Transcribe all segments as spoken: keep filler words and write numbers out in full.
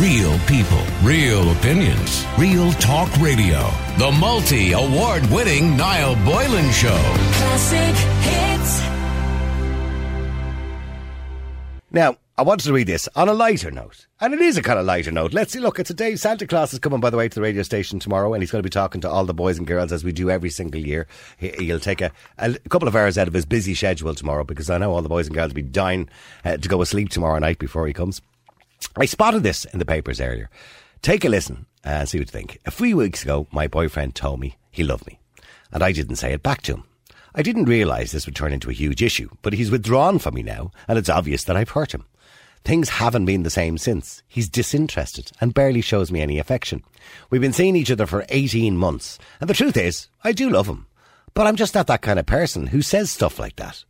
Real people, real opinions, real talk radio. The multi-award-winning Niall Boylan Show. Classic Hits. Now, I wanted to read this on a lighter note. And it is a kind of lighter note. Let's see, look, it's a day. Santa Claus is coming, by the way, to the radio station tomorrow, and he's going to be talking to all the boys and girls, as we do every single year. He, he'll take a, a couple of hours out of his busy schedule tomorrow, because I know all the boys and girls will be dying uh, to go asleep tomorrow night before he comes. I spotted this in the papers earlier. Take a listen and see what you think. A few weeks ago, my boyfriend told me he loved me, and I didn't say it back to him. I didn't realise this would turn into a huge issue, but he's withdrawn from me now, and it's obvious that I've hurt him. Things haven't been the same since. He's disinterested and barely shows me any affection. We've been seeing each other for eighteen months. And the truth is, I do love him. But I'm just not that kind of person who says stuff like that.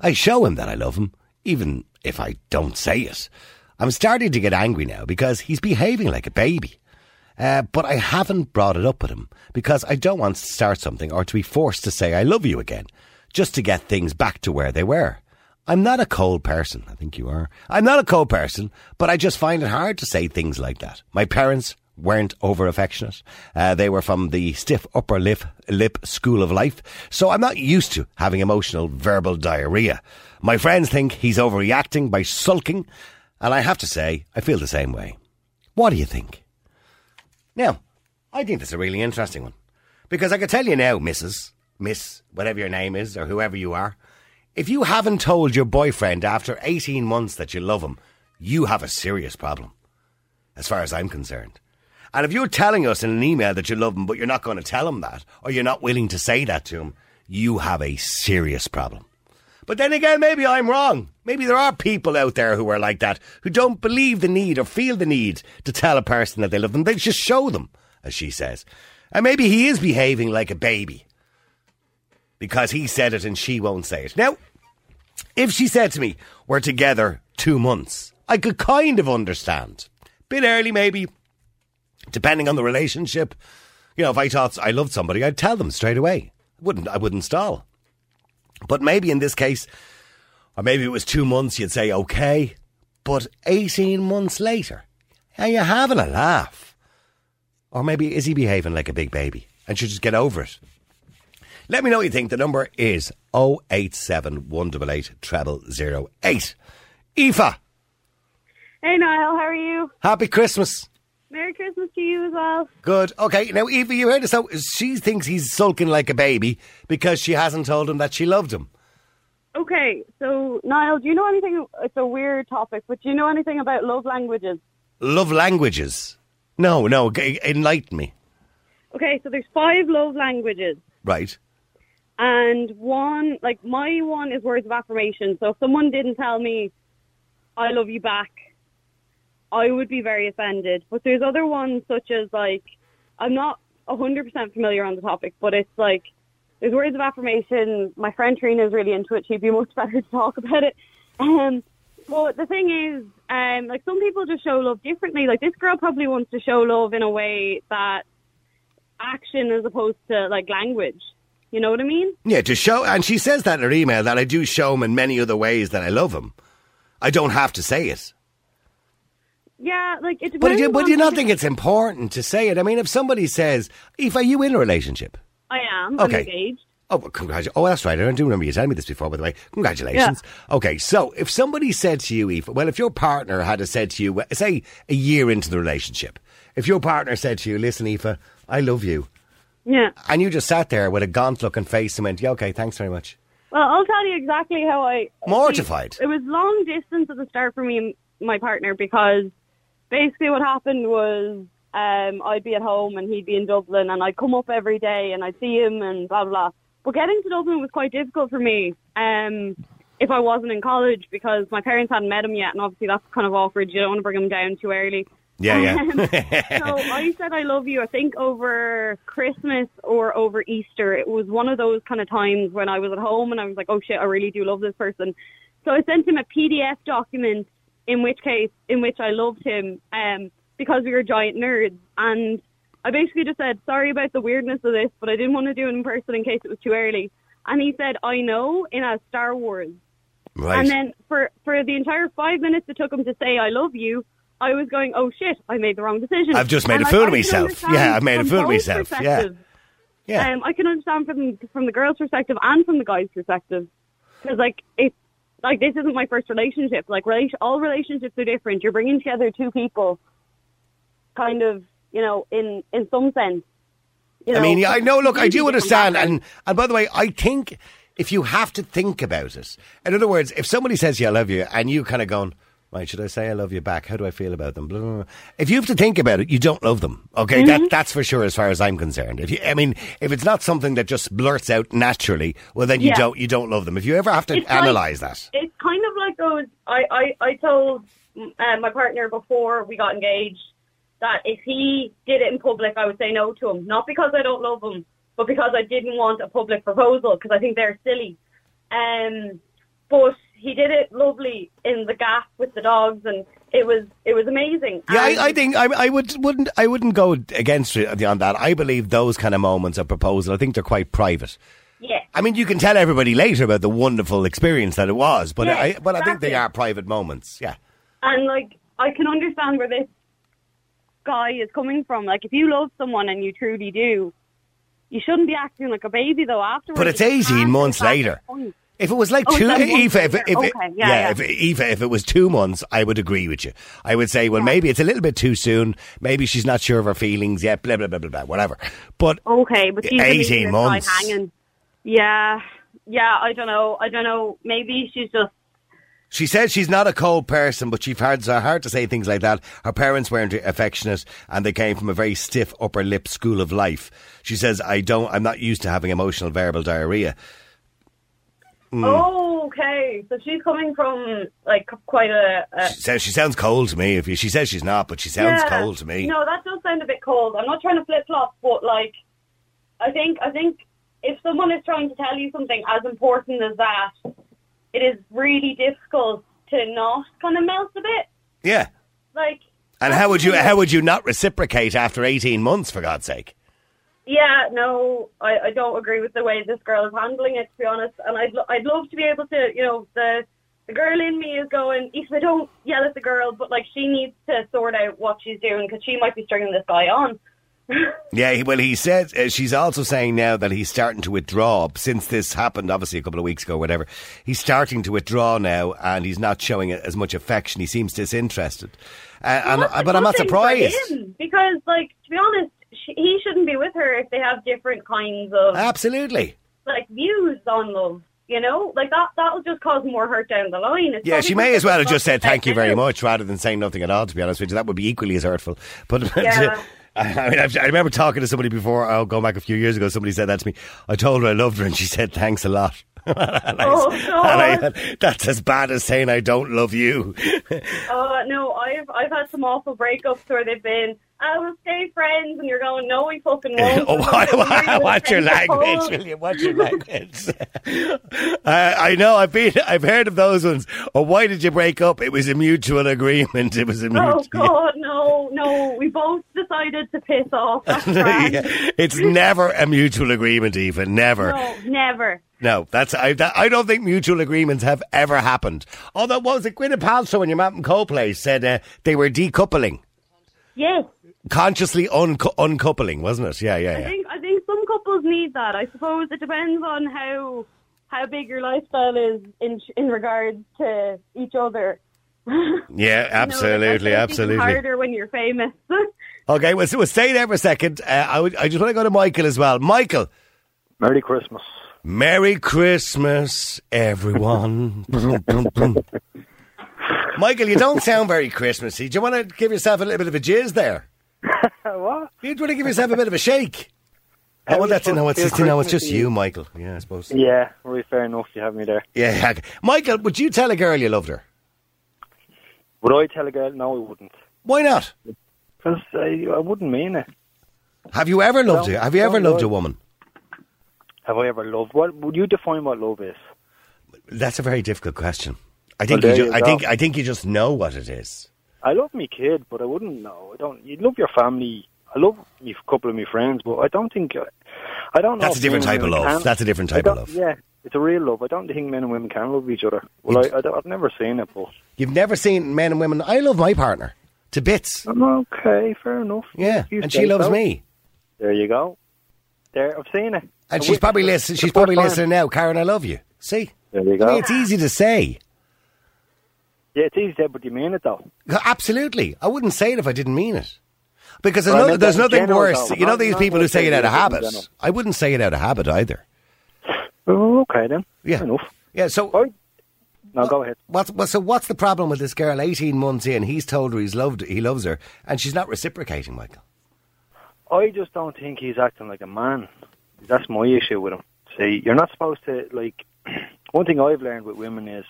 I show him that I love him, even if I don't say it. I'm starting to get angry now because he's behaving like a baby. Uh, but I haven't brought it up with him because I don't want to start something or to be forced to say I love you again, just to get things back to where they were. I'm not a cold person. I think you are. I'm not a cold person, but I just find it hard to say things like that. My parents weren't over-affectionate. Uh, they were from the stiff upper lip, lip school of life, so I'm not used to having emotional verbal diarrhea. My friends think he's overreacting by sulking, and I have to say, I feel the same way. What do you think? Now, I think that's a really interesting one, because I can tell you now, Missus, Miss, whatever your name is, or whoever you are, if you haven't told your boyfriend after eighteen months that you love him, you have a serious problem, as far as I'm concerned. And if you're telling us in an email that you love him, but you're not going to tell him that, or you're not willing to say that to him, you have a serious problem. But then again, maybe I'm wrong. Maybe there are people out there who are like that, who don't believe the need or feel the need to tell a person that they love them. They just show them, as she says. And maybe he is behaving like a baby, because he said it and she won't say it. Now, if she said to me, we're together two months, I could kind of understand. Bit early maybe, depending on the relationship. You know, if I thought I loved somebody, I'd tell them straight away. I wouldn't, I wouldn't stall. But maybe in this case, or maybe it was two months, you'd say, okay. But eighteen months later, are you having a laugh? Or maybe is he behaving like a big baby and should just get over it? Let me know what you think. The number is oh eight seven, one eight eight, zero zero zero eight. Aoife. Hey, Niall. How are you? Happy Christmas. Merry Christmas to you as well. Good. Okay. Now, Aoife, you heard us out. She thinks he's sulking like a baby because she hasn't told him that she loved him. Okay. So, Niall, do you know anything? It's a weird topic, but do you know anything about love languages? Love languages? No, no. Enlighten me. Okay. So there's five love languages. Right. And one, like my one is words of affirmation. So if someone didn't tell me, I love you back, I would be very offended. But there's other ones such as like, I'm not one hundred percent familiar on the topic, but it's like, there's words of affirmation. My friend Trina is really into it. She'd be much better to talk about it. Um, but the thing is, um, like some people just show love differently. Like this girl probably wants to show love in a way that action as opposed to like language. You know what I mean? Yeah, to show, and she says that in her email, that I do show him in many other ways that I love him. I don't have to say it. Yeah, like it depends. But do, but do you not think it's important to say it? I mean, if somebody says, Aoife, are you in a relationship? I am. Okay. I'm engaged. Oh, well, congratulations. Oh, that's right. I do remember you telling me this before, by the way. Congratulations. Yeah. Okay, so if somebody said to you, Aoife, well, if your partner had said to you, say, a year into the relationship, if your partner said to you, listen, Aoife, I love you. Yeah. And you just sat there with a gaunt-looking face and went, yeah, okay, thanks very much. Well, I'll tell you exactly how I... Mortified. It was long distance at the start for me and my partner, because basically what happened was um, I'd be at home and he'd be in Dublin, and I'd come up every day and I'd see him and blah, blah, blah. But getting to Dublin was quite difficult for me um, if I wasn't in college, because my parents hadn't met him yet, and obviously that's kind of awkward. You don't want to bring him down too early. Yeah, yeah. So I said I love you, I think over Christmas or over Easter. It was one of those kind of times when I was at home and I was like, oh shit, I really do love this person. So I sent him a P D F document in which case, in which I loved him um, because we were giant nerds. And I basically just said, sorry about the weirdness of this, but I didn't want to do it in person in case it was too early. And he said, I know, in a Star Wars. Right. And then for, for the entire five minutes it took him to say I love you, I was going, oh shit, I made the wrong decision. I've just made and a fool of myself. Yeah, I've made a fool of myself. Yeah. Yeah. Um, I can understand from from the girl's perspective and from the guy's perspective. Because, like, it's like, this isn't my first relationship. Like, rela- all relationships are different. You're bringing together two people, kind of, you know, in, in some sense. You know, I mean, yeah, I know, look, I do understand. And, and by the way, I think if you have to think about it, in other words, if somebody says, yeah, I love you, and you kind of going, right, should I say I love you back? How do I feel about them? Blah, blah, blah. If you have to think about it, you don't love them. Okay, mm-hmm. that that's for sure as far as I'm concerned. If you, I mean, if it's not something that just blurts out naturally, well, then you yeah. don't you don't love them. If you ever have to it's analyse like, that. It's kind of like those, I, I, I told uh, my partner before we got engaged that if he did it in public, I would say no to him. Not because I don't love him, but because I didn't want a public proposal, because I think they're silly. Um, but... He did it lovely in the gap with the dogs, and it was it was amazing. Yeah, I, I think I, I would wouldn't I wouldn't go against it on that. I believe those kind of moments of proposal, I think they're quite private. Yeah, I mean, you can tell everybody later about the wonderful experience that it was, but yeah, I but exactly. I think they are private moments. Yeah, and like I can understand where this guy is coming from. Like, if you love someone and you truly do, you shouldn't be acting like a baby though afterwards. But it's eighteen months later. If it was like oh, two, Aoife, if, if, if, okay. yeah, yeah, yeah. if, if, if it was two months, I would agree with you. I would say, well, yeah. maybe it's a little bit too soon. Maybe she's not sure of her feelings yet. Blah blah blah blah blah. Whatever. But okay, but eighteen months. Hanging. Yeah, yeah. I don't know. I don't know. Maybe she's just. She said she's not a cold person, but she finds it hard to say things like that. Her parents weren't affectionate, and they came from a very stiff upper lip school of life. She says, "I don't. I'm not used to having emotional verbal diarrhea." Mm. Oh, okay. So she's coming from, like, quite a... a she, says, she sounds cold to me. If you, She says she's not, but she sounds yeah, cold to me. No, that does sound a bit cold. I'm not trying to flip-flop, but, like, I think I think if someone is trying to tell you something as important as that, it is really difficult to not kind of melt a bit. Yeah. Like... And how would you how would you not reciprocate after eighteen months, for God's sake? Yeah, no, I, I don't agree with the way this girl is handling it, to be honest. And I'd lo- I'd love to be able to, you know, the the girl in me is going, if I don't yell at the girl, but, like, she needs to sort out what she's doing, because she might be stringing this guy on. Yeah, well, he says, uh, she's also saying now that he's starting to withdraw. Since this happened, obviously, a couple of weeks ago, whatever, he's starting to withdraw now, and he's not showing as much affection. He seems disinterested. Uh, and, uh, but I'm not surprised. Because, like, to be honest, he shouldn't be with her if they have different kinds of absolutely like views on love, you know, like that that'll just cause more hurt down the line. It's yeah, she may as well have just said thank you very much rather than saying nothing at all, to be honest with you. That would be equally as hurtful. But yeah. I mean, I remember talking to somebody before, I'll go back a few years ago, somebody said that to me. I told her I loved her and she said thanks a lot. and oh, I, and I, that's as bad as saying I don't love you. Oh uh, no, I've I've had some awful breakups where they've been, I will stay friends, and you're going, no, we fucking won't. oh, what, what, watch your language, William. Watch your language. uh, I know. I've been. I've heard of those ones. Oh, why did you break up? It was a mutual agreement. It was a mutual. Oh God, no, no. We both decided to piss off. That's yeah. It's never a mutual agreement, Eva. Never. No, never. No, that's I. That, I don't think mutual agreements have ever happened. Although, what was it? Gwyneth Paltrow and your Matt and Cole play said uh, they were decoupling. Yes. Consciously un- uncoupling, wasn't it? Yeah, yeah, yeah. I think, I think some couples need that. I suppose it depends on how how big your lifestyle is in in regards to each other. Yeah, absolutely, you know, absolutely. It's harder when you're famous. Okay, well, so we'll stay there for a second. Uh, I, would, I just want to go to Michael as well. Michael. Merry Christmas. Merry Christmas, everyone. Michael, you don't sound very Christmassy. Do you want to give yourself a little bit of a jizz there? What? You'd want to give yourself a bit of a shake. How oh, well, that's no, it's just, no, it's just you, Michael. Yeah, I suppose. Yeah, really fair enough. You have me there. Yeah. Michael, would you tell a girl you loved her? Would I tell a girl? No, I wouldn't. Why not? Because I, I wouldn't mean it. Have you ever loved no, her? Have you ever loved I, a woman? Have I ever loved? What would you define what love is? That's a very difficult question. I think well, you. Ju- you I think I think you just know what it is. I love me kid, but I wouldn't know. I don't. You love your family. I love me couple of my friends, but I don't think. I don't. That's know a different type of love. Can. That's a different type of love. Yeah, it's a real love. I don't think men and women can love each other. Well, I, I, I've never seen it, but you've never seen men and women. I love my partner. to bits. I'm okay, fair enough. Yeah, you and she loves so. me. There you go. There, I've seen it. And I she's probably listening. She's probably listening now, Karen. I love you. See, there you go. I mean, it's easy to say. Yeah, it's easy to say, but you mean it though. Absolutely, I wouldn't say it if I didn't mean it. Because well, no, there's nothing general, worse. Though. You know, these people who say it out of habit. I wouldn't say it out of habit either. Oh, okay then. Yeah. Fair enough. Yeah. So. Sorry? No, go ahead. What's, what's, so what's the problem with this girl? eighteen months in, he's told her he's loved, he loves her, and she's not reciprocating, Michael. I just don't think he's acting like a man. That's my issue with him. See, you're not supposed to, like... One thing I've learned with women is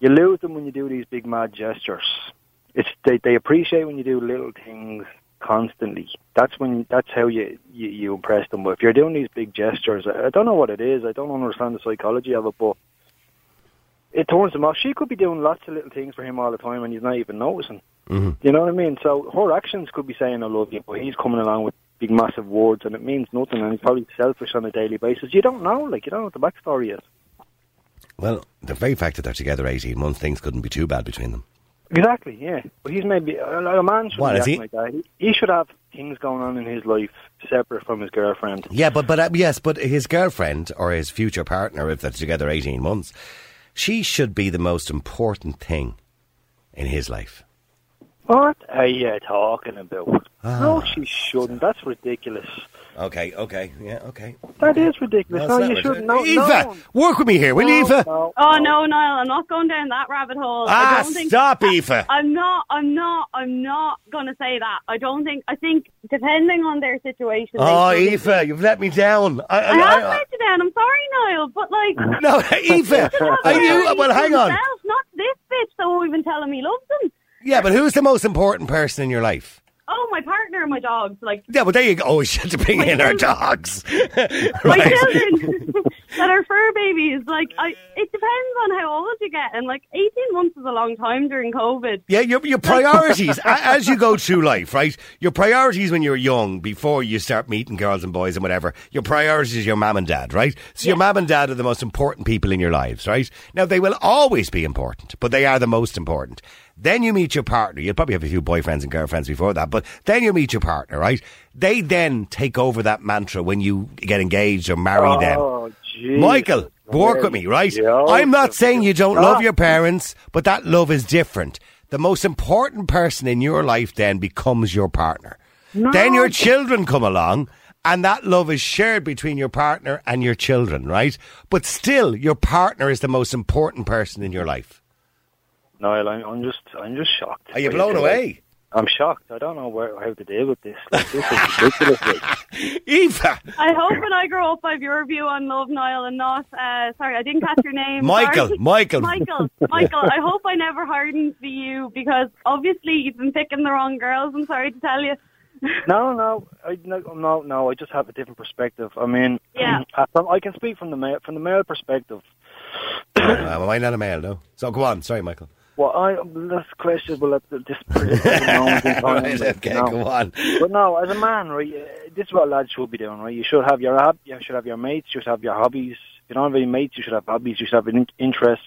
you lose them when you do these big, mad gestures. It's They, they appreciate when you do little things constantly. That's when that's how you, you, you impress them. But if you're doing these big gestures, I, I don't know what it is. I don't understand the psychology of it, but... It turns him off. She could be doing lots of little things for him all the time and he's not even noticing. Mm-hmm. You know what I mean? So her actions could be saying, I love you, but he's coming along with big, massive words and it means nothing and he's probably selfish on a daily basis. You don't know, like, you don't know what the backstory is. Well, the very fact that they're together eighteen months, things couldn't be too bad between them. Exactly, yeah. But he's maybe... A man shouldn't be acting like that. He, he should have things going on in his life separate from his girlfriend. Yeah, but, but uh, yes, but his girlfriend or his future partner, if they're together eighteen months... She should be the most important thing in his life. What are you talking about? Ah, no, she shouldn't. That's ridiculous. Okay, okay, yeah, okay. That is ridiculous. No, no you shouldn't. No, Eva, no. Work with me here, will no, you, Eva? No, oh, no, Niall, I'm not going down that rabbit hole. Ah, I don't think, stop, I, Eva. I'm not, I'm not, I'm not going to say that. I don't think, I think, depending on their situation... Oh, Eva, you've let me down. I, I, I have I, I, let you down. I'm sorry, Niall, but like... No, Eva, are you... Well, hang on. Himself, not this bitch that won't even tell him he loves him. Yeah, but who's the most important person in your life? Oh, my partner and my dogs. Like yeah, well, there you go. Oh, we should bring in children. Our dogs. Right. My children that are fur babies. Like, I, it depends on how old you get. And, like, eighteen months is a long time during COVID. Yeah, your, your priorities as you go through life, right? Your priorities when you're young, before you start meeting girls and boys and whatever, your priorities is your mum and dad, right? So yeah. Your mum and dad are the most important people in your lives, right? Now, they will always be important, but they are the most important. Then you meet your partner. You'll probably have a few boyfriends and girlfriends before that, but then you meet your partner, right? They then take over that mantra when you get engaged or marry oh, them. Jesus. Michael, work with me, right? Yeah. I'm not saying you don't love your parents, but that love is different. The most important person in your life then becomes your partner. No. Then your children come along. And that love is shared between your partner and your children, right? But still, your partner is the most important person in your life. Niall, I'm, I'm just, I'm just shocked. Are you blown away? I'm shocked. I don't know where, how to deal with this. Like, this is ridiculous. Like. Eva! I hope when I grow up I have your view on love, Niall, and not... Uh, sorry, I didn't catch your name. Michael, sorry. Michael. Michael, Michael, I hope I never hardened to you, because obviously you've been picking the wrong girls, I'm sorry to tell you. No, no, I, no, no, no, I just have a different perspective. I mean, yeah. I can speak from the male, from the male perspective. Am I not a male, no? So go on, sorry, Michael. Well, I that's questionable at this moment in time. Right, okay, no. Go on. But no, as a man, right, this is what lads should be doing, right? You should have your ab, you should have your mates, you should have your hobbies. If you don't have any mates, you should have hobbies, you should have interests.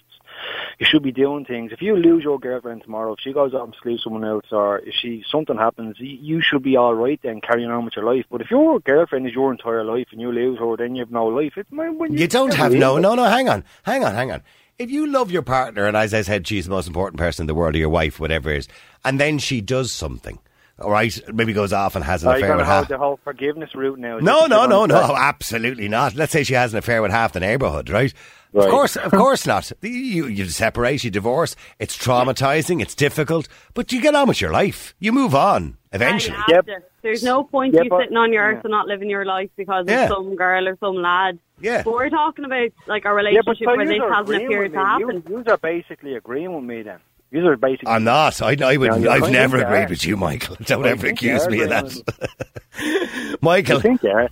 You should be doing things. If you lose your girlfriend tomorrow, if she goes out and sleeps with someone else, or if she something happens, you should be all right then carrying on with your life. But if your girlfriend is your entire life and you lose her, then you have no life. It's my, when you, you don't have no, no, no. Hang on, hang on, hang on. If you love your partner, and as I said, she's the most important person in the world, or your wife, whatever it is, and then she does something, all right, maybe goes off and has an oh, affair with half... the whole forgiveness route now. No, no, no, no, no, absolutely not. Let's say she has an affair with half the neighbourhood, right? Right. Of course, of course not. You, you separate, you divorce, it's traumatising, it's difficult, but you get on with your life. You move on, eventually. Yeah, yep. There's no point yep, you but, sitting on your arse yeah. and not living your life because yeah. of some girl or some lad. Yeah. But we're talking about like a relationship yeah, so where this hasn't appeared to happen. You, you are basically agreeing with me then. You are basically... I'm not. I, I would, yeah, I've never agreed with you, Michael. Don't I ever accuse me of that. Michael. I think yeah.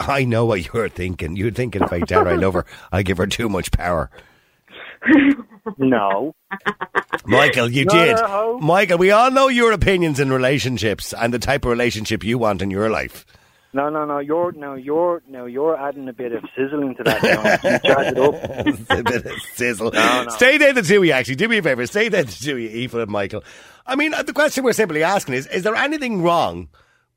I know what you're thinking. You're thinking if I tell her I love her, I give her too much power. No. Michael, you did. Michael, we all know your opinions in relationships and the type of relationship you want in your life. No, no, no, you're now you're now you're adding a bit of sizzling to that now. You jazz it up. A bit of sizzle. No, no. Stay there the two of you, actually. Do me a favour, stay there the two of you, Aoife and Michael. I mean, the question we're simply asking is, is there anything wrong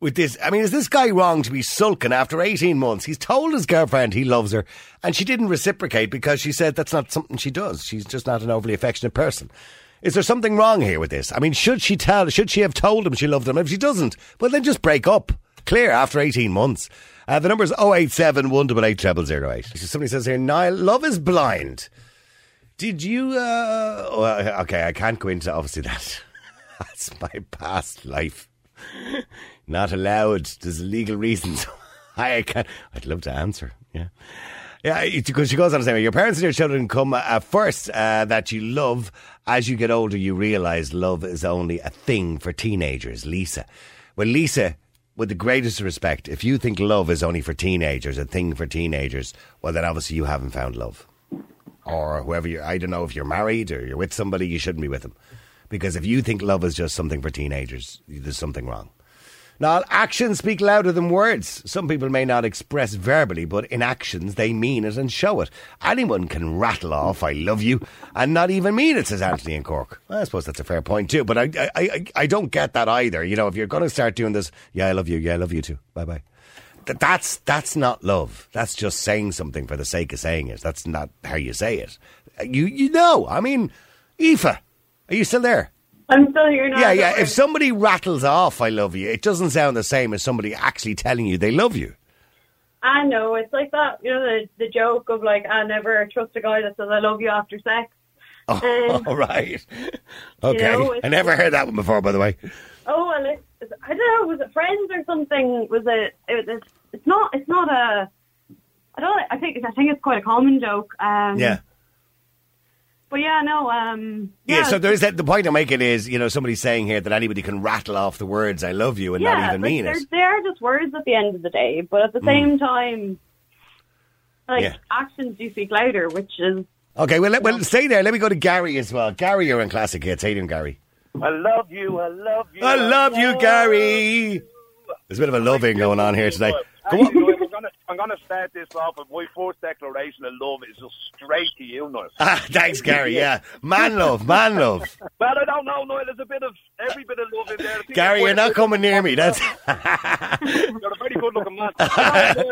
with this? I mean, is this guy wrong to be sulking after eighteen months? He's told his girlfriend he loves her and she didn't reciprocate because she said that's not something she does. She's just not an overly affectionate person. Is there something wrong here with this? I mean, should she tell, should she have told him she loved him? If she doesn't, well, then just break up. Clear after eighteen months. Uh, the number is oh eight seven, one eight eight, zero zero zero eight. Somebody says here, Niall, love is blind. Did you... Uh, well, okay, I can't go into, obviously, that. That's my past life. Not allowed. There's legal reasons. I can't... I'd love to answer, yeah. Yeah, because she goes on to say, your parents and your children come uh, first uh, that you love. As you get older, you realise love is only a thing for teenagers. Lisa. Well, Lisa... With the greatest respect, if you think love is only for teenagers, a thing for teenagers, well, then obviously you haven't found love. Or whoever you, I don't know, if you're married or you're with somebody, you shouldn't be with them. Because if you think love is just something for teenagers, there's something wrong. Now, actions speak louder than words. Some people may not express verbally, but in actions, they mean it and show it. Anyone can rattle off, I love you, and not even mean it, says Anthony in Cork. Well, I suppose that's a fair point too, but I, I, I, I don't get that either. You know, if you're going to start doing this, yeah, I love you, yeah, I love you too, bye-bye. Th- that's, that's not love. That's just saying something for the sake of saying it. That's not how you say it. You, you know, I mean, Aoife, are you still there? I'm still here now. Yeah, yeah. If somebody rattles off, I love you, it doesn't sound the same as somebody actually telling you they love you. I know. It's like that, you know, the, the joke of like, I never trust a guy that says I love you after sex. Oh, um, all right. Okay. You know, I never heard that one before, by the way. Oh, and it, I don't know, was it Friends or something? Was it, it was, it's not, it's not a, I don't, I think, I think it's quite a common joke. Um, yeah. But yeah, no. Um, yeah, yeah, so there is that. The point I'm making is, you know, somebody's saying here that anybody can rattle off the words "I love you" and yeah, not even mean it. They are just words at the end of the day, but at the mm. same time, like yeah. actions do speak louder, which is okay. Well, let, well, stay there. Let me go to Gary as well. Gary, you're in Classic Hits. How you doing, Gary? I love you. I love you. I love, I love you, Gary. You. There's a bit of a loving going on here today. Go on. I'm going to start this off with my first declaration of love is just straight to you, Niall. Ah, thanks, Gary, yeah. Man love, man love. Well, I don't know, Niall, there's a bit of, every bit of love in there. Gary, you're not coming near me, that's... You're a very good-looking man. I,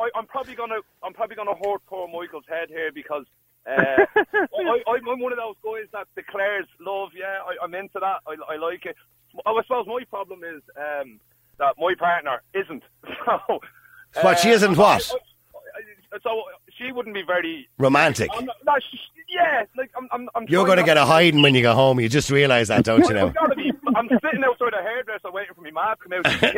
I, I'm probably going to I'm probably going to hurt poor Michael's head here because uh, I, I, I'm one of those guys that declares love, yeah, I, I'm into that, I, I like it. I suppose my problem is um, that my partner isn't, so... But uh, she isn't what? I, I, so she wouldn't be very... Romantic. I'm not, no, she, yeah. Like, I'm, I'm, I'm You're going to get a hiding when you go home. You just realise that, don't you know? Be, I'm sitting outside a hairdresser waiting for my mom to come out and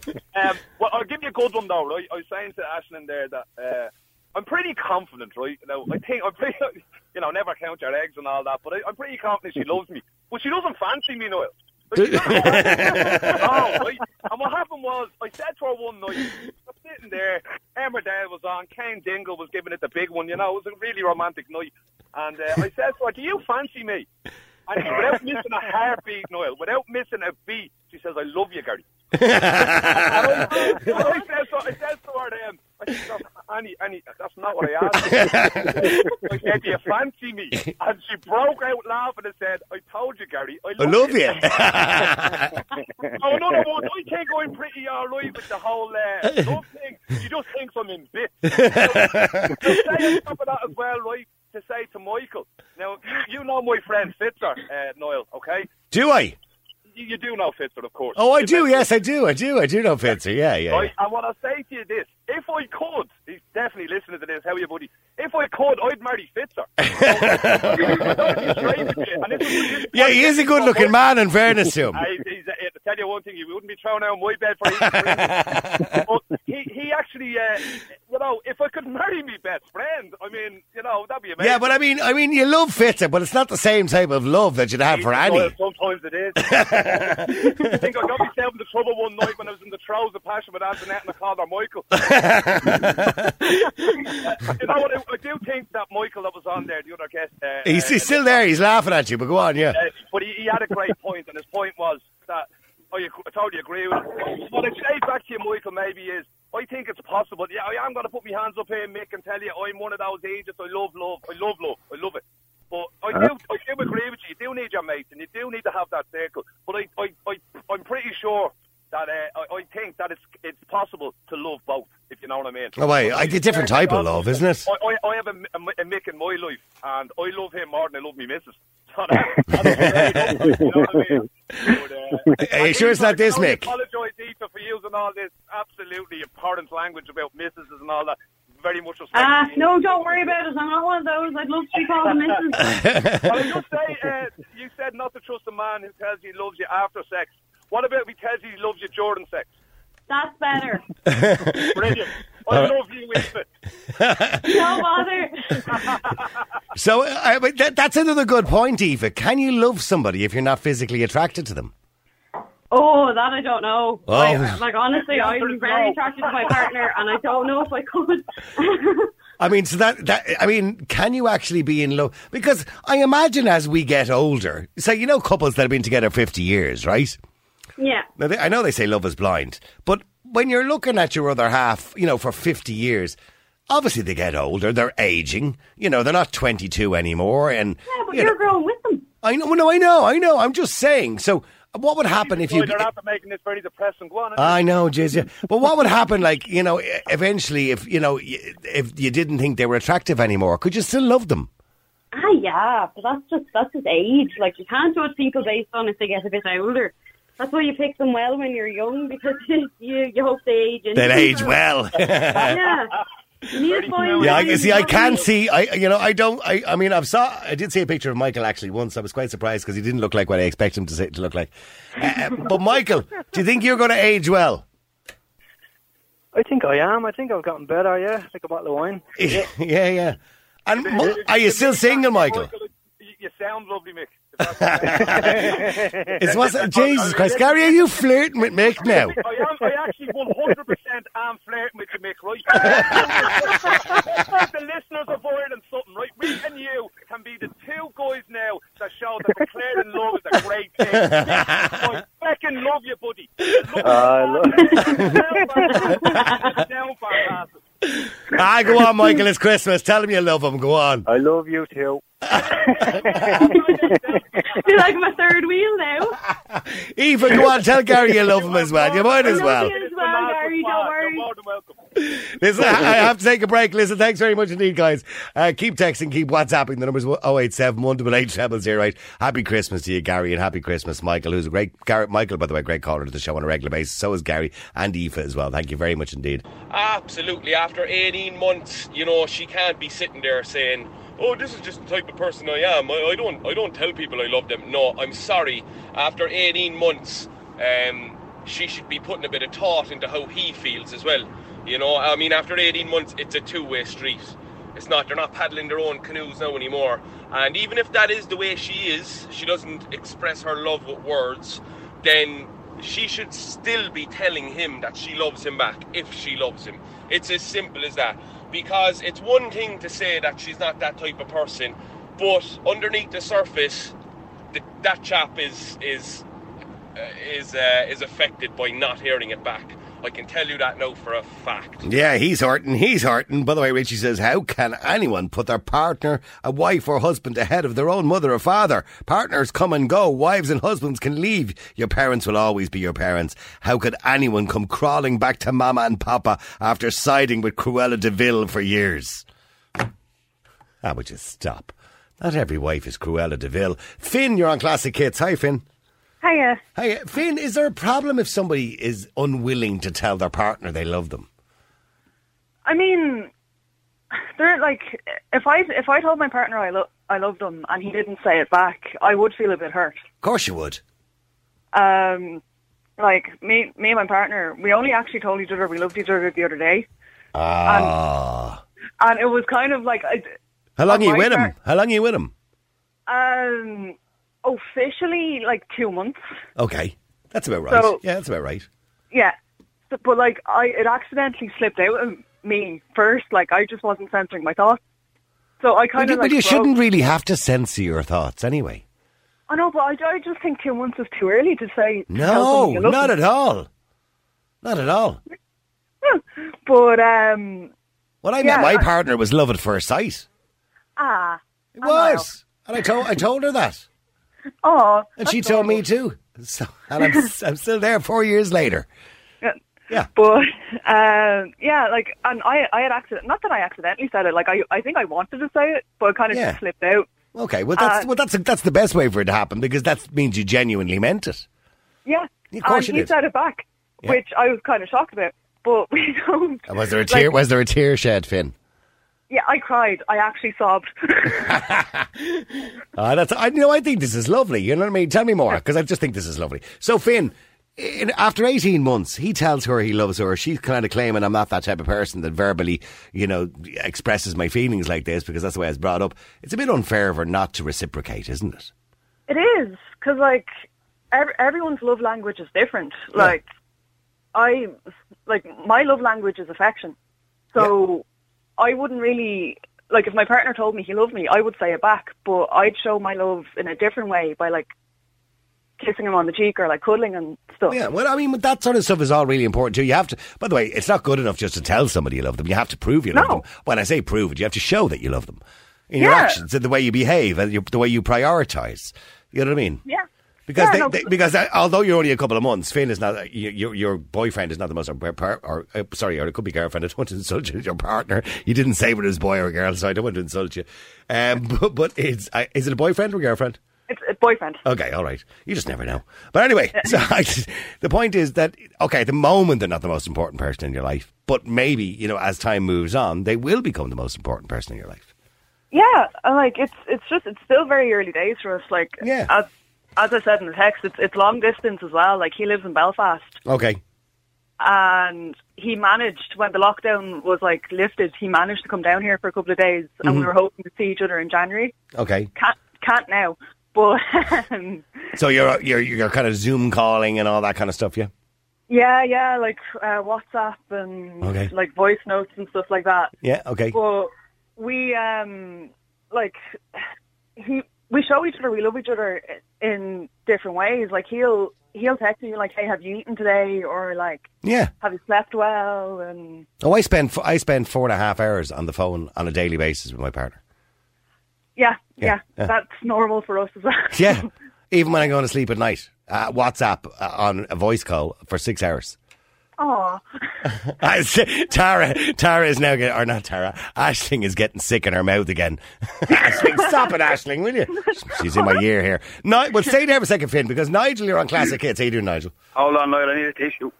kill me. um, well, I'll give you a good one, though, right? I was saying to Aisling there that uh, I'm pretty confident, right? You know, I think I'm pretty... You know, never count your eggs and all that, but I, I'm pretty confident she loves me. But she doesn't fancy me, Niall. Like, oh, right. And what happened was, I said to her one night, I'm sitting there, Emmerdale was on, Kane Dingle was giving it the big one, you know, it was a really romantic night. And uh, I said to her, do you fancy me? And she, without missing a heartbeat, Niall, without missing a beat, she says, I love you, Gary. And I, I, I, said to, I said to her, um, I said, Annie, Annie, that's not what I asked. I said, do you fancy me? And she broke out laughing and said, I told you, Gary, I love you. I love you. Oh, no, no, I think I'm pretty all right with the whole uh, love thing. You just think I'm in bits. So, to say on top of that as well, right, to say to Michael, now, you, you know my friend Fitzer, uh, Niall, okay? Do I? You, you do know Fitzer, of course. Oh, I you do, know. Yes, I do, I do, I do know Fitzer, yeah, yeah. Right, yeah. And what I'll say to you this, if I could, he's definitely listening to this, how are you, buddy? If I could, I'd marry Fitzer. Yeah, he is a good-looking man, in fairness to him. I, he's, uh, to tell you one thing, he wouldn't be thrown out of my bed for eating. But he, he actually, uh, you know, if I could marry my best friend, I mean, you know, that'd be amazing. Yeah, but I mean, I mean, you love Fitzer, but it's not the same type of love that you'd have for Annie. Sometimes it is. I think I got myself into trouble one night when I was in the throes of passion with Antoinette and I called her Michael. You know what, I, I do think that Michael that was on there, the other guest... Uh, he's, he's uh, still there, he's laughing at you, but go on, yeah. Uh, but he, he had a great point, and his point was that I I, I totally agree with it. What I'd say back to you, Michael, maybe is, I think it's possible. Yeah, I am going to put my hands up here, Mick, and tell you I'm one of those agents. I love love. I love love. I love it. But I do, I do agree with you. You do need your mates, and you do need to have that circle. But I, I, I, I'm pretty sure that uh, I, I think that it's it's possible to love both, if you know what I mean. Oh, wait, it's a different type of love, isn't it? I, I, I have a, a, a Mick in my life, and I love him more than I love me missus. So that, that's very lovely, you know what I mean? But, uh, Are you sure it's not this, Mick? I apologise, Aoife, for using all this absolutely abhorrent language about missuses and all that. Very much Ah, uh, no, don't worry about it. I'm not one of those. I'd love to be called a missus. I was just saying, uh, you said not to trust a man who tells you he loves you after sex. What about if he tells you he loves you during sex? That's better. Brilliant. I love you, Aoife. No bother. So uh, that, that's another good point, Aoife. Can you love somebody if you're not physically attracted to them? Oh, that I don't know. Oh. I, like, honestly, I'm very attracted to my partner, and I don't know if I could. I mean, so that, that, I mean, can you actually be in love? Because I imagine as we get older, so you know couples that have been together fifty years, right? Yeah. Now they, I know they say love is blind, but when you're looking at your other half, you know, for fifty years, obviously they get older, they're aging, you know, they're not twenty-two anymore. And, yeah, but you you're know, growing with them. I know, no, I know, I know, I'm just saying, so... What would happen if you... They're after making this very depressing one. I know, jeez, yeah. But what would happen, like, you know, eventually if, you know, if you didn't think they were attractive anymore, could you still love them? Ah, yeah, but that's just, that's just age. Like, you can't judge people based on if they get a bit older. That's why you pick them well when you're young, because you, you hope they age. They age well. Yeah. Yeah, I, see, I can see. I, you know, I don't. I, I mean, I saw. I did see a picture of Michael actually once. I was quite surprised because he didn't look like what I expect him to, say, to look like. Uh, but Michael, do you think you're going to age well? I think I am. I think I've gotten better. Yeah, like a bottle of wine. Yeah, yeah, yeah. And are you still single, Michael? You sound lovely, Mick. It's what's, Jesus Christ, Gary, are you flirting with Mick now? I am. I actually one hundred percent am flirting with you, Mick, right? The listeners are avoiding something, right? Me and you can be the two guys now that show that the Claire in love is a great thing. I fucking love you, buddy. Love uh, I love you. Ah, go on, Michael, it's Christmas. Tell him you love him, go on. I love you too. You're like my third wheel now. Aoife, go on, tell Gary you love him as well. You might as well. You as well, Gary, don't worry. You're more than welcome. Listen, I have to take a break. Listen, thanks very much indeed, guys. Uh, keep texting, keep WhatsApping. The number's oh eight seven, one eight eight, double oh eight. Happy Christmas to you, Gary, and happy Christmas, Michael, who's a great... Gar- Michael, by the way, great caller to the show on a regular basis. So is Gary and Aoife as well. Thank you very much indeed. Absolutely. After eighteen months, you know, she can't be sitting there saying... Oh, this is just the type of person I am. I, I don't I don't tell people I love them. No, I'm sorry. After eighteen months, um, she should be putting a bit of thought into how he feels as well. You know, I mean, after eighteen months, it's a two-way street. It's not, they're not paddling their own canoes now anymore. And even if that is the way she is, she doesn't express her love with words, then she should still be telling him that she loves him back, if she loves him. It's as simple as that. Because it's one thing to say that she's not that type of person, but underneath the surface, the, that chap is is uh, is uh, is affected by not hearing it back. I can tell you that now for a fact. Yeah, he's hurting, he's hurting. By the way, Richie says, how can anyone put their partner, a wife or husband, ahead of their own mother or father? Partners come and go. Wives and husbands can leave. Your parents will always be your parents. How could anyone come crawling back to Mama and Papa after siding with Cruella DeVille for years? Ah, would you stop? Not every wife is Cruella DeVille. Finn, you're on Classic Hits. Hi, Finn. Hiya. Hiya. Finn, is there a problem if somebody is unwilling to tell their partner they love them? I mean, they're like, if I if I told my partner I, lo- I loved him and he didn't say it back, I would feel a bit hurt. Of course you would. Um, like, me, me and my partner, we only actually told each other we loved each other the other day. Ah. And, and it was kind of like... I, How long are you with him? How long are you with him? Um... Officially, like two months. Okay, that's about right. So, yeah, that's about right. Yeah, so, but like, I it accidentally slipped out of me first. Like, I just wasn't censoring my thoughts, so I kind of. But, like, but you broke. Shouldn't really have to censor your thoughts anyway. I know, but I, I just think two months is too early to say. No, not at all. Not at all. But, um... When I yeah, met my I, partner, was love at first sight. Ah. It was. And I told I told her that. Oh. And she told me too. So, and I'm, I'm still there four years later. Yeah. Yeah. But, um, yeah, like, and I, I had accident. Not that I accidentally said it. Like, I, I think I wanted to say it, but it kind of yeah. just slipped out. Okay, well, that's uh, well, that's a, that's the best way for it to happen, because that means you genuinely meant it. Yeah. Of course you did. And he said it back, yeah. which I was kind of shocked about. But we don't. And was there a tear? Like, was there a tear shed, Finn? Yeah, I cried. I actually sobbed. oh, that's. I you know. I think this is lovely. You know what I mean? Tell me more, because I just think this is lovely. So, Finn, in, after eighteen months, he tells her he loves her. She's kind of claiming, "I'm not that type of person that verbally, you know, expresses my feelings like this, because that's the way I was brought up." It's a bit unfair of her not to reciprocate, isn't it? It is, because like every, everyone's love language is different. Yeah. Like. I, like, my love language is affection. So yeah. I wouldn't really, like, if my partner told me he loved me, I would say it back. But I'd show my love in a different way by, like, kissing him on the cheek or, like, cuddling and stuff. Yeah, well, I mean, that sort of stuff is all really important too. You have to, by the way, it's not good enough just to tell somebody you love them. You have to prove you love no. them. When I say prove it, you have to show that you love them. In yeah. your actions, in the way you behave, and your, the way you prioritise. You know what I mean? Yeah. Because yeah, they, no, they, because although you're only a couple of months, Finn is not your your boyfriend is not the most or, or uh, sorry, or it could be girlfriend. I don't want to insult you, your partner. You didn't say whether it was boy or girl, so I don't want to insult you. Um, but but it's uh, is it a boyfriend or girlfriend? It's a boyfriend. Okay, all right. You just never know. But anyway, so I, the point is that okay, at the moment they're not the most important person in your life, but maybe you know as time moves on, they will become the most important person in your life. Yeah, like it's it's just it's still very early days for us. Like yeah. As, As I said in the text, it's it's long distance as well. Like, he lives in Belfast. Okay. And he managed, when the lockdown was, like, lifted, he managed to come down here for a couple of days. Mm-hmm. And we were hoping to see each other in January. Okay. Can't, can't now. But... Um, so you're, you're, you're kind of Zoom calling and all that kind of stuff, yeah? Yeah, yeah. Like, uh, WhatsApp and, okay. like, voice notes and stuff like that. Yeah, okay. But we, um, like, he... We show each other, we love each other in different ways. Like, he'll he'll text you, like, hey, have you eaten today? Or, like, yeah. have you slept well? And Oh, I spend, I spend four and a half hours on the phone on a daily basis with my partner. Yeah, yeah. yeah. That's normal for us as well. yeah. Even when I'm going to sleep at night. Uh, WhatsApp uh, on a voice call for six hours. Oh, Tara, Tara is now getting, or not Tara, Aisling is getting sick in her mouth again. Aisling, stop it, Aisling, will you? She's in my ear here. Ni- well, stay there for a second, Finn, because Nigel, you're on Classic Hits. How you doing, Nigel? Hold on, Nigel, I need a tissue.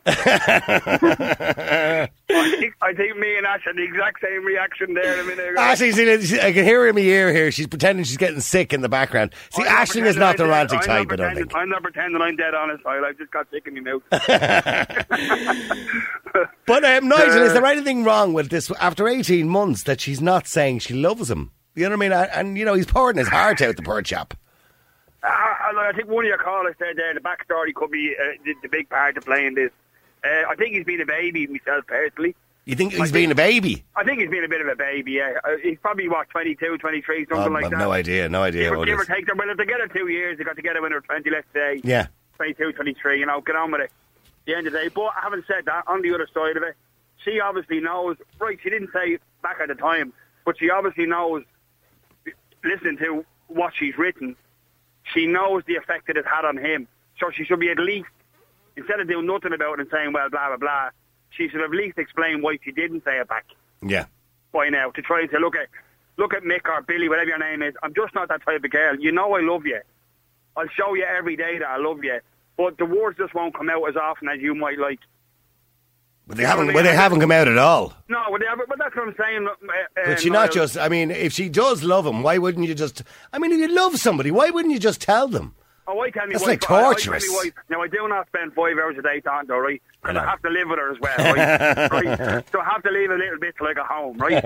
I, think, I think me and Ash had the exact same reaction there a minute ago. Aisling's in it, she, I can hear her in my ear here. She's pretending she's getting sick in the background. See, Aisling is not the romantic type, I don't think. I'm not pretending I'm dead honest, Nigel. I've just got sick in my mouth. But um, Nigel, is there anything wrong with this? After eighteen months, that she's not saying she loves him. You know what I mean? And, and you know, he's pouring his heart out, the poor chap. Uh, I think one of your callers said there the backstory could be uh, the, the big part of playing this. Uh, I think he's been a baby myself personally. You think he's been a baby? I think he's been a bit of a baby, yeah. He's probably, what, twenty-two, twenty-three, something um, like I've that. No idea, no idea. Give what give or take them. Well, if they get her two years, they got together when they're twenty, let's say. Yeah. twenty-two, twenty-three, you know, get on with it. The end of the day, but having said that, on the other side of it, she obviously knows, right, she didn't say back at the time, but she obviously knows, listening to what she's written, she knows the effect that it had on him, so she should be at least, instead of doing nothing about it and saying, well, blah, blah, blah, she should at least explain why she didn't say it back. Yeah. By now, to try to look at, look at Mick or Billy, whatever your name is, I'm just not that type of girl, you know I love you, I'll show you every day that I love you, but the words just won't come out as often as you might like. But they haven't. Well, they haven't come out at all. No, but, they haven't, but that's what I'm saying. Uh, but she uh, not just. I mean, if she does love him, why wouldn't you just? I mean, if you love somebody, why wouldn't you just tell them? Oh, I tell me. That's wife, like torturous. I, I wife, now I do not spend five hours a day talking to her, right? Because I, I have to live with her as well, right? right? So I have to leave a little bit like a home, right?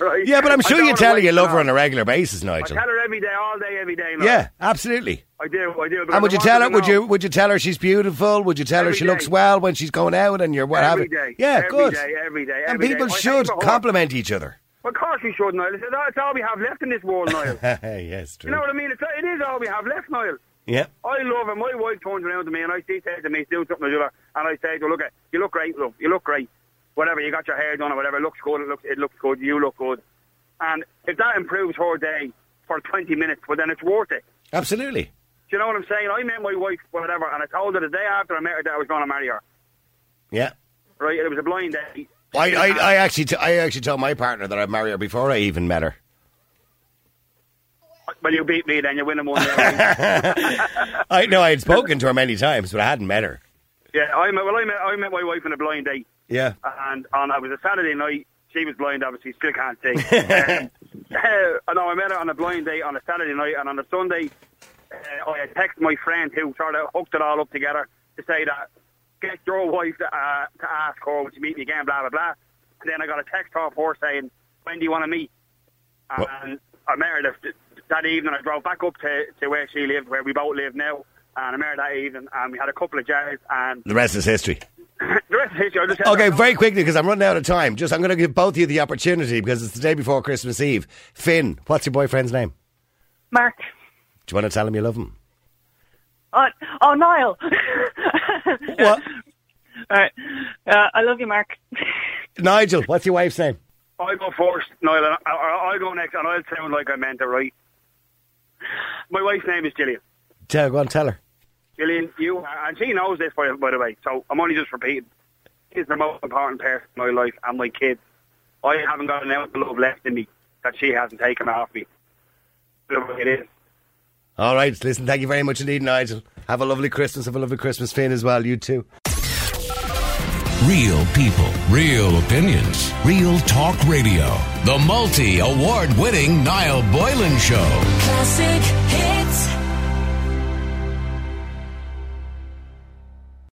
right? Yeah, but I'm sure you tell her you love her on a regular basis, Nigel. I tell her every day, all day, every day. Nigel. Yeah, absolutely. I do, I do. And would you tell her? Would you would you tell her she's beautiful? Would you tell every her she day. looks well when she's going out and you're what have you? Yeah, every good. Day, every day, every and people day. should compliment each other. Well, of course we should, Niall. It's, it's all we have left in this world, Niall. Yes, true. You know what I mean? It's, it is all we have left, Niall. Yep. I love her. My wife turns around to me and I see says to me, doing something to do her, and I say to her, look, at, you look great, love. You look great. Whatever, you got your hair done or whatever, it looks good, it looks, it looks good, you look good. And if that improves her day for twenty minutes, well, then it's worth it. Absolutely. Do you know what I'm saying? I met my wife, whatever, and I told her the day after I met her that I was going to marry her. Yeah. Right, and it was a blind date. I, I, I actually t- I actually told my partner that I'd marry her before I even met her. Well, you beat me then, you win them one day. I know I had spoken to her many times, but I hadn't met her. Yeah, I met, well, I met, I met my wife on a blind date. Yeah. And on it was a Saturday night. She was blind, obviously, still can't see. um, uh, no, I met her on a blind date on a Saturday night, and on a Sunday, uh, I had texted my friend who sort of hooked it all up together to say that, get your wife to, uh, to ask her, would you meet me again, blah, blah, blah. And then I got a text off her saying, when do you want to meet? And what? I met her the, that evening. I drove back up to, to where she lived, where we both live now, and I met her that evening, and we had a couple of jars. And the rest is history. The rest is history. Just okay, very quickly, because I'm running out of time. Just, I'm going to give both of you the opportunity, because it's the day before Christmas Eve. Finn, what's your boyfriend's name? Mark. Do you want to tell him you love him? Oh, oh Niall. What? All right. Uh, I love you, Mark. Nigel, what's your wife's name? I'll go first, Niall. I'll go next, and I'll sound like I meant it, right? My wife's name is Gillian. Tell, go on, tell her. Gillian, you, and she knows this, by, by the way, so I'm only just repeating. She's the most important person in my life and my kids. I haven't got an ounce of love left in me that she hasn't taken off me. It is. All right, listen, thank you very much indeed, Nigel. Have a lovely Christmas, have a lovely Christmas, Finn, as well, you too. Real people, real opinions, real talk radio. The multi-award-winning Niall Boylan Show. Classic Hits.